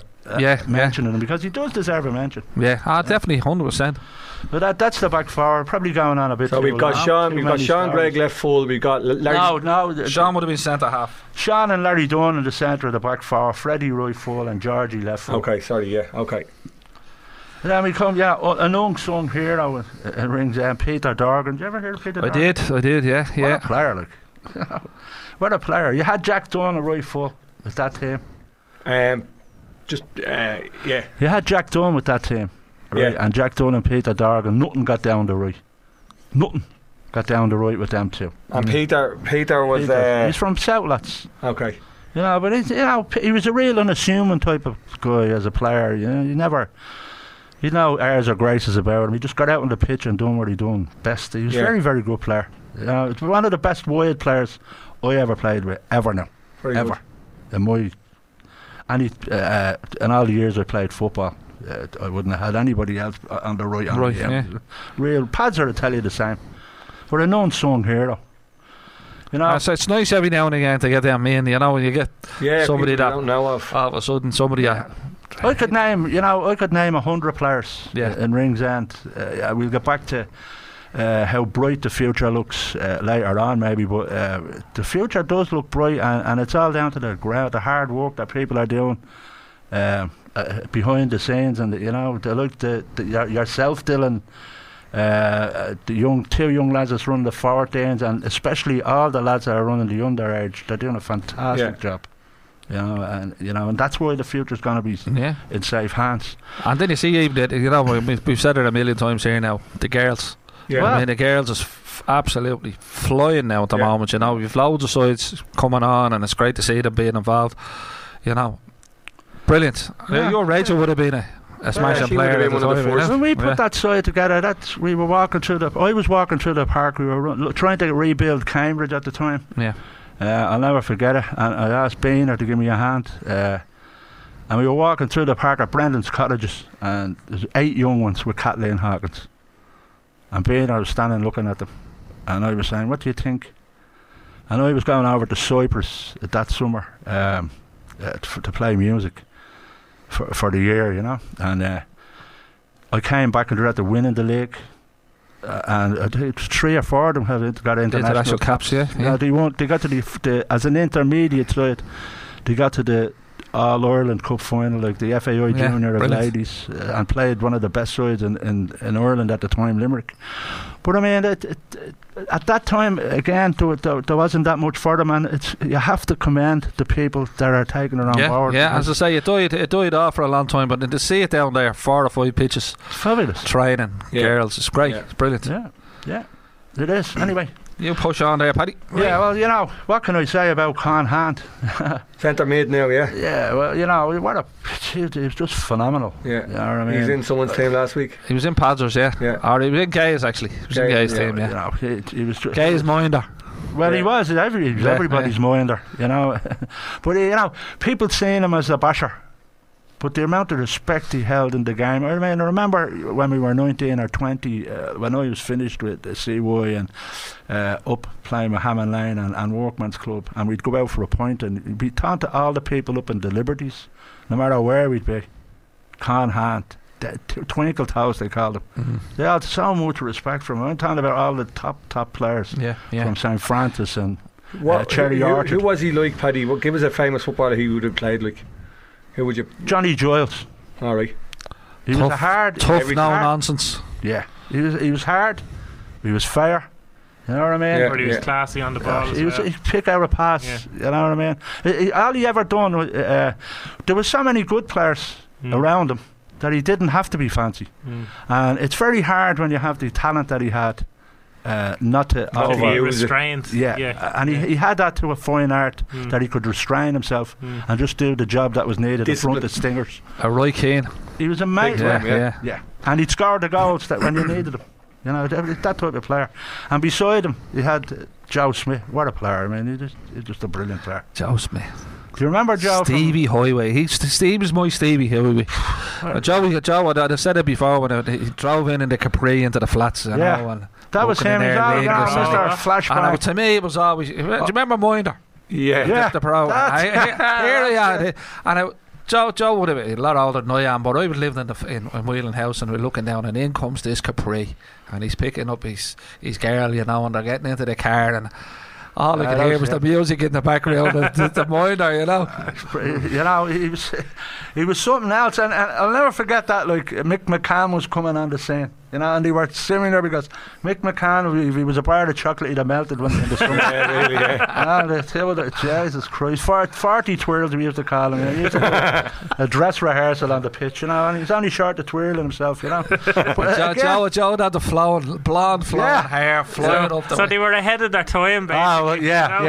mentioning him, because he does deserve a mention. Yeah, definitely, 100%. But that's the back four, probably going on a bit. So we've got Sean Gregg left full, we've got Larry. No, Sean would have been centre half. Sean and Larry Dunne in the centre of the back four, Freddie right full and Georgie left full. Okay, sorry, yeah, okay. Then we come, an unsung hero rings in, Peter Dorgan. Did you ever hear of Peter Dorgan? I did, yeah. What a player, like. What a player. You had Jack Dunne a right full with that team. You had Jack Dunne with that team. Right, yeah. And Jack Dunne and Peter Dorgan, nothing got down the right. Nothing got down the right with them two. And Peter was there. He's from Southlots. Okay. You know, but he was a real unassuming type of guy as a player. You know, you never, you know, airs or graces about him. He just got out on the pitch and done what he done best. He was a very, very good player. You know, one of the best wide players I ever played with, ever now. Very ever. Good. In all the years I played football, I wouldn't have had anybody else on the right. Right, real Pazza will tell you the same. We're an unsung hero. You know, so it's nice every now and again to get them in. You know, when you get somebody that don't know of. All of a sudden, somebody. Yeah. I could name 100 players in Rings End. We'll get back to how bright the future looks later on, maybe. But the future does look bright, and it's all down to the hard work that people are doing behind the scenes, and yourself, Dylan, the two young lads that's running the 14s, and especially all the lads that are running the underage. They're doing a fantastic job. And that's why the future's going to be in safe hands. And then you see, even we've said it a million times here now, the girls. Yeah. Well, I mean, the girls is absolutely flying now at the moment. You know, you've loads of sides coming on, and it's great to see them being involved. You know, brilliant. Yeah. Your Rachel would have been a smashing player. When we put that side together, I was walking through the park. We were trying to rebuild Cambridge at the time. Yeah. I'll never forget it, and I asked Beaner to give me a hand, and we were walking through the park at Brendan's Cottages, and there's 8 young ones with Kathleen Hawkins, and Beaner was standing looking at them, and I was saying, what do you think? And I was going over to Cyprus that summer to play music for the year, and I came back and they're at the winning the league. And I think 3 or 4 of them have got international caps. No, they got to the as an intermediate side. They got to the All Ireland Cup final, like the FAI Junior of Ladies, and played one of the best sides in Ireland at the time, Limerick. But I mean, at that time again, there wasn't that much for them, and you have to commend the people that are taking it on board. Yeah, as I say, it died off for a long time, but to see it down there, 4 or 5 pitches, it's fabulous. Training girls, it's great, it's brilliant. Yeah, it is. Anyway. You push on there, Paddy. Yeah, well, what can I say about Con Hand? Centre mid now, yeah. Yeah, well, it was just phenomenal. Yeah, you know what I mean? He was in someone's team last week. He was in Pazza's, or he was in Gay's, actually. He was in Gay's team, he was just Gay's minder. Well, he was everybody's minder, But people seeing him as a basher, but the amount of respect he held in the game. I mean, I remember when we were 19 or 20, when I was finished with the CY and up playing with Hammond Lane and Workman's Club, and we'd go out for a pint, and we'd be talking to all the people up in the Liberties, no matter where we'd be. Con Hand, Twinkle Toes they called them. Mm-hmm. They had so much respect for him. I'm talking about all the top players from St. Francis and Cherry Orchard. Who was he like, Paddy? Give us a famous footballer he would have played like. Who would you? Johnny Giles. All right. He was tough, no nonsense. Yeah, he was hard. He was fair. You know what I mean? Yeah, but he was classy on the ball. He'd pick out a pass. Yeah. You know what I mean? All he ever done was, there were so many good players around him that he didn't have to be fancy. Mm. And it's very hard when you have the talent that he had. Not to restrained. He had that to a fine art that he could restrain himself and just do the job that was needed in front of Stingers. Roy Keane. He was amazing. And he'd scored the goals that when you needed them. You know, that type of player. And beside him, he had Joe Smith. What a player! I mean, he's just a brilliant player. Joe Smith. Do you remember Joe? Stevie Highway. Steve is my Stevie Highway. Joe, I've said it before when he drove in the Capri into the flats. And that was him. Flashback. To me, it was always. Do you remember Minder? Yeah. The pro. Here he had it. And Joe would have been a lot older than I am, but I was living in Whelan House, and we're looking down, and in comes this Capri, and he's picking up his girl, you know, and they're getting into the car, and all I could hear was the music in the background, the minor, you know. You know, he was something else, and I'll never forget that. Like, Mick McCann was coming on the scene, you know, and they were similar, because Mick McCann, if he was a bar of chocolate, he'd have melted one in the summer. Jesus Christ, 40 twirls we used to call him. You know, he used to do a dress rehearsal on the pitch, you know, and he's only short of twirling himself, you know. Joe had the blonde flowing hair flowing up the way. They were ahead of their time, basically. Oh, well, yeah, you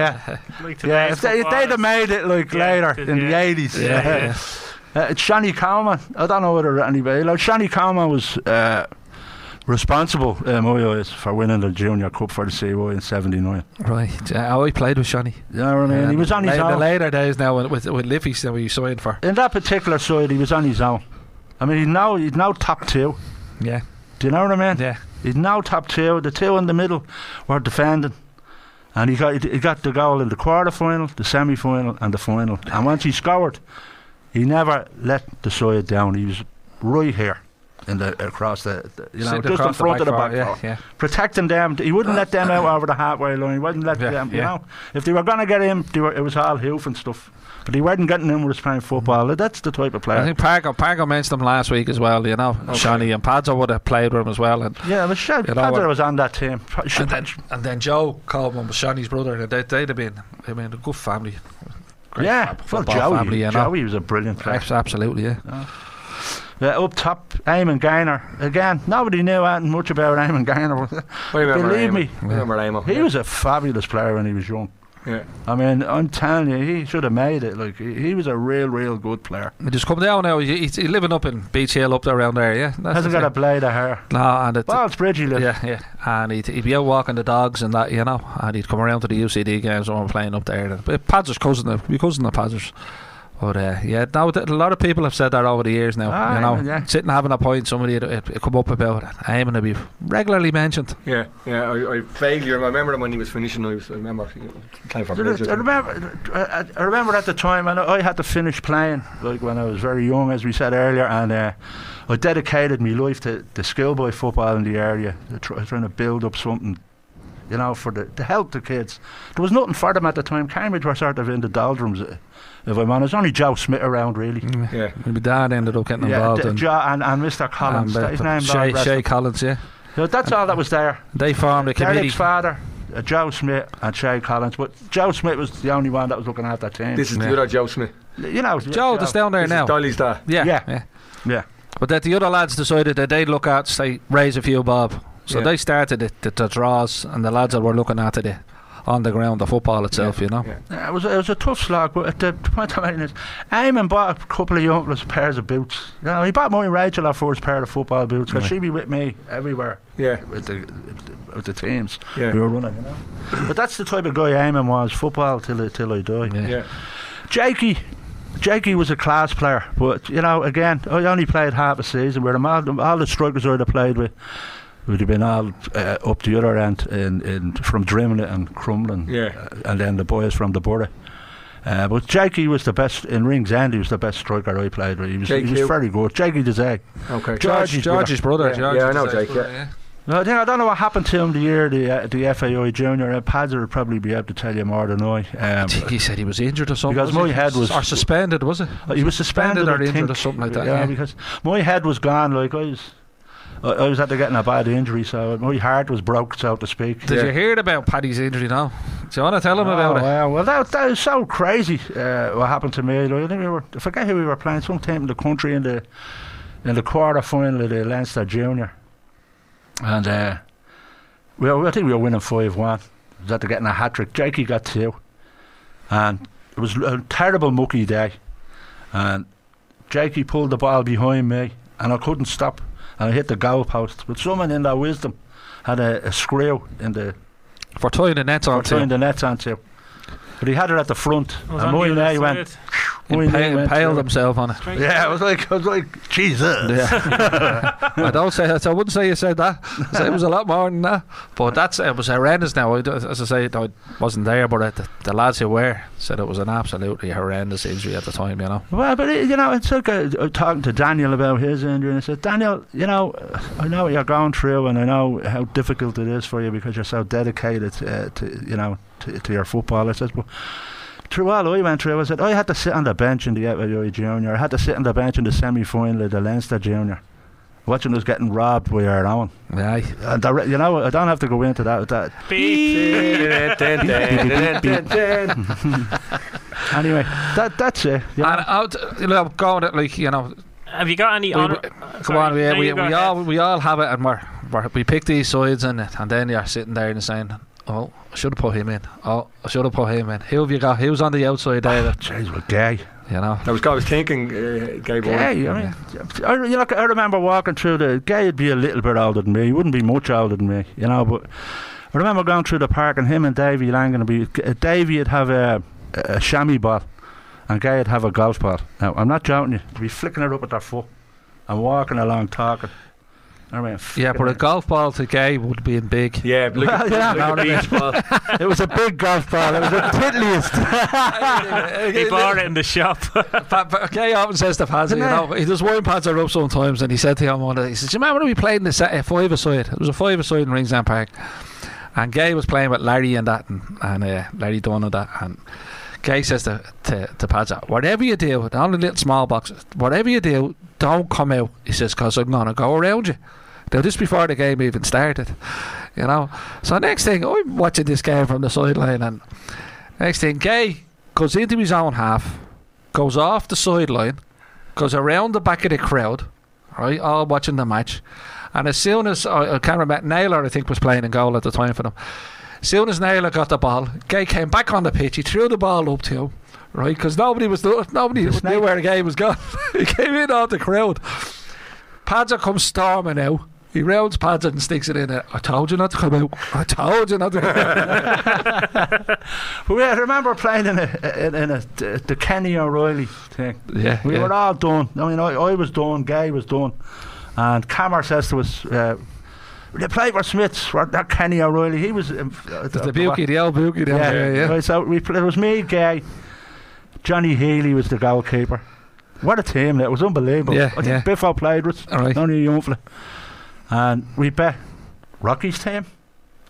know? Like if they'd have made it later in the 80s. Shani Coleman, I don't know whether anybody, like, Shani Coleman was responsible, my eyes, for winning the Junior Cup for the CY in '79. Right, I played with Johnny. You know what I mean? He was on his own. The later days now with Liffey, that we signed for. In that particular side, he was on his own. I mean, he's now top two. Yeah. Do you know what I mean? Yeah. He's now top two. The two in the middle were defending, and he got the goal in the quarter final, the semi final, and the final. And once he scored, he never let the side down. He was right here. Across the front of the back four. Protecting them. He wouldn't let them out over the halfway line. He wouldn't let them. You know, if they were going to get him, it was all hoof and stuff. But he wasn't getting in with his playing football. That's the type of player. I think Parker mentioned them last week as well. You know, Shani and Pazza would have played with him as well. And yeah, but Pazza was on that team. And then Joe Coleman was Shani's brother, and they'd have been. I mean, a good family. Joey was a brilliant player. Absolutely, yeah. Up top, Eamon Gaynor. Again, nobody knew much about Eamon Gaynor. Believe me, he was a fabulous player when he was young. Yeah, I mean, I'm telling you, he should have made it. Like, he was a real good player. Just come down now. He's living up in Beach Hill, up there around there. Yeah, hasn't got a blade of hair. No, and it's Bridge United. Yeah, and he'd be out walking the dogs and that, you know, and he'd come around to the UCD games when we're playing up there. But Pazza's cousin of Pazza's. But now a lot of people have said that over the years now. Sitting having a pint, somebody had come up about it. Eamon would be regularly mentioned. Yeah. I vaguely remember him when he was finishing. I remember at the time, and I had to finish playing, like, when I was very young, as we said earlier, and I dedicated my life to the schoolboy football in the area, trying to build up something, you know, for to help the kids. There was nothing for them at the time. Cambridge were sort of in the doldrums, if I'm honest. Only Joe Smith around, really. Yeah. Maybe Dad ended up getting involved. Joe and Mr. Collins. Shay Collins, yeah. So that's all that was there. They formed a committee. Derek's father, Joe Smith and Shay Collins. But Joe Smith was the only one that was looking after that team. This is the other Joe Smith. You know, Joe that's down there this now. Is Dolly's dad. Yeah. But that the other lads decided that they'd look at, say, raise a few bob. So they started the draws, and the lads that were looking after it on the ground, the football itself, you know. Yeah, it was a tough slog, but at the point I'm making is, Eamon bought a couple of youngless pairs of boots. You know, he bought my Rachel her first pair of football boots, because she'd be with me everywhere. Yeah, with the teams we were running, you know. But that's the type of guy Eamon was, football till I die. Yeah. Jakey was a class player, but, you know, again, I only played half a season, where all the strikers I'd have played with would have been all up the other end from Drimley and Crumlin, and then the boys from the Borough. But Jakey was the best in Rings End. He was the best striker I played with. He was very good. Jakey Dazeg. Okay. George's brother. Yeah, I know Jake. Yeah. No, I don't know what happened to him the year the FAI Junior. Pazza would probably be able to tell you more than I. I think he said he was injured or something. Because my head was suspended, was it? He was suspended or injured or something like that. Yeah, because my head was gone. Like, I was after getting a bad injury, so my heart was broke, so to speak. Did you hear about Paddy's injury now? Do you want to tell him about it? Well, that was so crazy what happened to me. I think I forget who we were playing, some team in the country in the quarter final of the Leinster Junior. And I think we were winning 5-1. I was after getting a hat trick. Jakey got two. And it was a terrible mucky day. And Jakey pulled the ball behind me, and I couldn't stop. And I hit the goal post, but someone in their wisdom had a screw in the for tying the nets on too. But he had it at the front, and my leg went impaled himself on it. Straight I was like, Jesus. Yeah. I don't say that. I wouldn't say you said that. I'd say it was a lot more than that. But that's it was horrendous. Now, as I say, I wasn't there, but the lads who were said it was an absolutely horrendous injury at the time. You know. Well, but it, you know, it's okay. I'm talking to Daniel about his injury, and I said, Daniel, you know, I know what you're going through, and I know how difficult it is for you because you're so dedicated to your football. I said, well, through all I went through, I said I had to sit on the bench in the Etway Junior. I had to sit on the bench in the semi-final of the Leinster Junior, watching us getting robbed by our own. Aye. And you know, I don't have to go into that with that. Anyway, that's it. Yeah. And out, you know, going at like you know. Have you got any? We all have it, and we pick these sides, and then you're sitting there and saying, oh, I should have put him in. Oh, I should have put him in. Who have you got? Who's on the outside there? Jeez, we're Gay. You know, I was thinking Gay boy. I remember walking through the Gay would be a little bit older than me. He wouldn't be much older than me, you know. But I remember going through the park and him and Davey Lang going to be. Davey would have a chamois ball, and Gay would have a golf ball. Now I'm not joking you. They'd be flicking it up with their foot and walking along talking. I mean, yeah, but a golf ball to Gay would be in big. Yeah, look at beach ball. It was a big golf ball. It was the tiddliest. He bought it in the shop. Gay often says to Pazza, you know, his wine pads are up sometimes, and he said to him one day, he says, do you remember when we played in the five-a-side? It was a five-a-side in Ringsend Park, and Gay was playing with Larry and that, and Larry Dunne and that, and Gay says to Pazza, whatever you do, down in little small boxes, whatever you do, don't come out, he says, because I'm going to go around you. Now, this before the game even started, you know. So next thing, I'm watching this game from the sideline, and next thing, Gay goes into his own half, goes off the sideline, goes around the back of the crowd, right, all watching the match. And as soon as, I can't remember, Naylor, I think, was playing in goal at the time for them. As soon as Naylor got the ball, Gay came back on the pitch, he threw the ball up to him, right, because nobody knew where the game was going. He came in off the crowd. Pazza comes storming out. He rounds Pazza and sticks it in there. I told you not to come out. I told you not to come out. I remember playing in the Kenny O'Reilly thing. Yeah, we were all done. I mean, I was done, Gay was done. And Cameron says to us, they played with Smiths, that Kenny O'Reilly. He was the old Bukie down there. Yeah. So it was me, Gay. Johnny Healy was the goalkeeper. What a team that was unbelievable. Yeah, I think Biffo played with only a young fella. And we bet Rocky's team.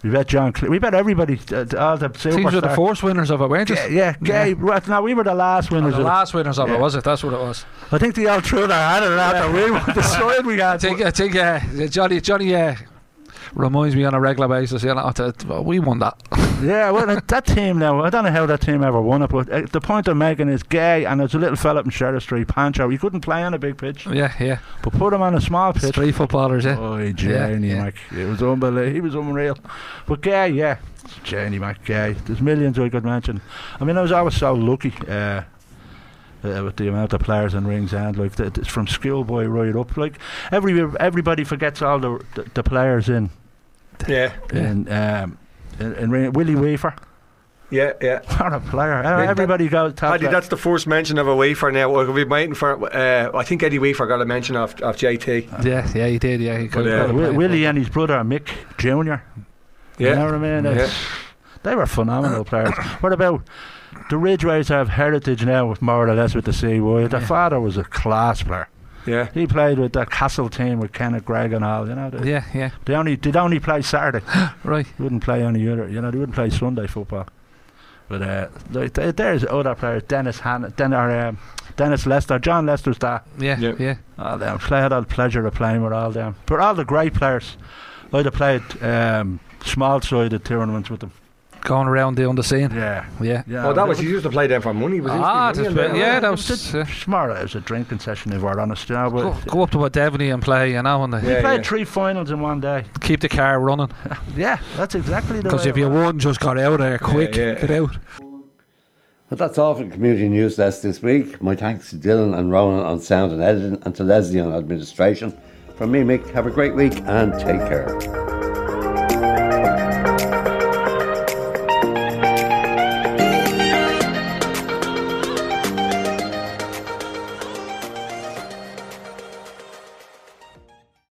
We bet John Cleese. We bet everybody. All the teams were the first winners of it, weren't you? Yeah. Right, no, we were the last winners. The last winners of it, was it? That's what it was. I think they all threw their hand around the wheel. The side we had. I think Johnny reminds me on a regular basis, you know, we won that. Yeah, well, that team now, I don't know how that team ever won it, but the point I'm making is Gay, and there's a little fella up in Sheriff Street, Pancho, he couldn't play on a big pitch. Yeah. But put him on a small pitch. Three footballers, yeah. Oh, Janie, Mike. It was unbelievable. He was unreal. But Gay, yeah. Janie, Mike, Gay. There's millions I could mention. I mean, I was always so lucky with the amount of players in Ringsend, like it's from schoolboy right up. Like everybody forgets all the players in. In Willie Weaver. Yeah. What a player! I mean, everybody goes. Paddy, that's the first mention of a Weaver now. We'll be waiting for. I think Eddie Weaver got a mention of JT. Yeah, he did. Yeah, he could. Willie and his brother Mick Junior. Yeah, you know what I mean. They were phenomenal players. What about? The Ridgeways have heritage now, more or less, with the CY. Their father was a class player. Yeah, he played with that Castle team with Kenneth Gregg and all. You know. They'd only play Saturday. Right. They wouldn't play any other. You know, they wouldn't play Sunday football. But there's other players, Dennis Lester, John Lester's dad. Yeah. All them. I had all the pleasure of playing with all them. But all the great players, I'd have played small-sided tournaments with them. Going around down the scene. Yeah. Well, that was he used to play them for money, was he? It was a drinking session, if we're honest. You know, go up to a Devony and play, you know. He played 3 finals in one day. Keep the car running. Yeah, that's exactly the way. Because if you won, just got out there quick. Get out. Well, that's all for the community news desk this week. My thanks to Dylan and Ronan on sound and editing, and to Leslie on administration. From me, Mick, have a great week and take care.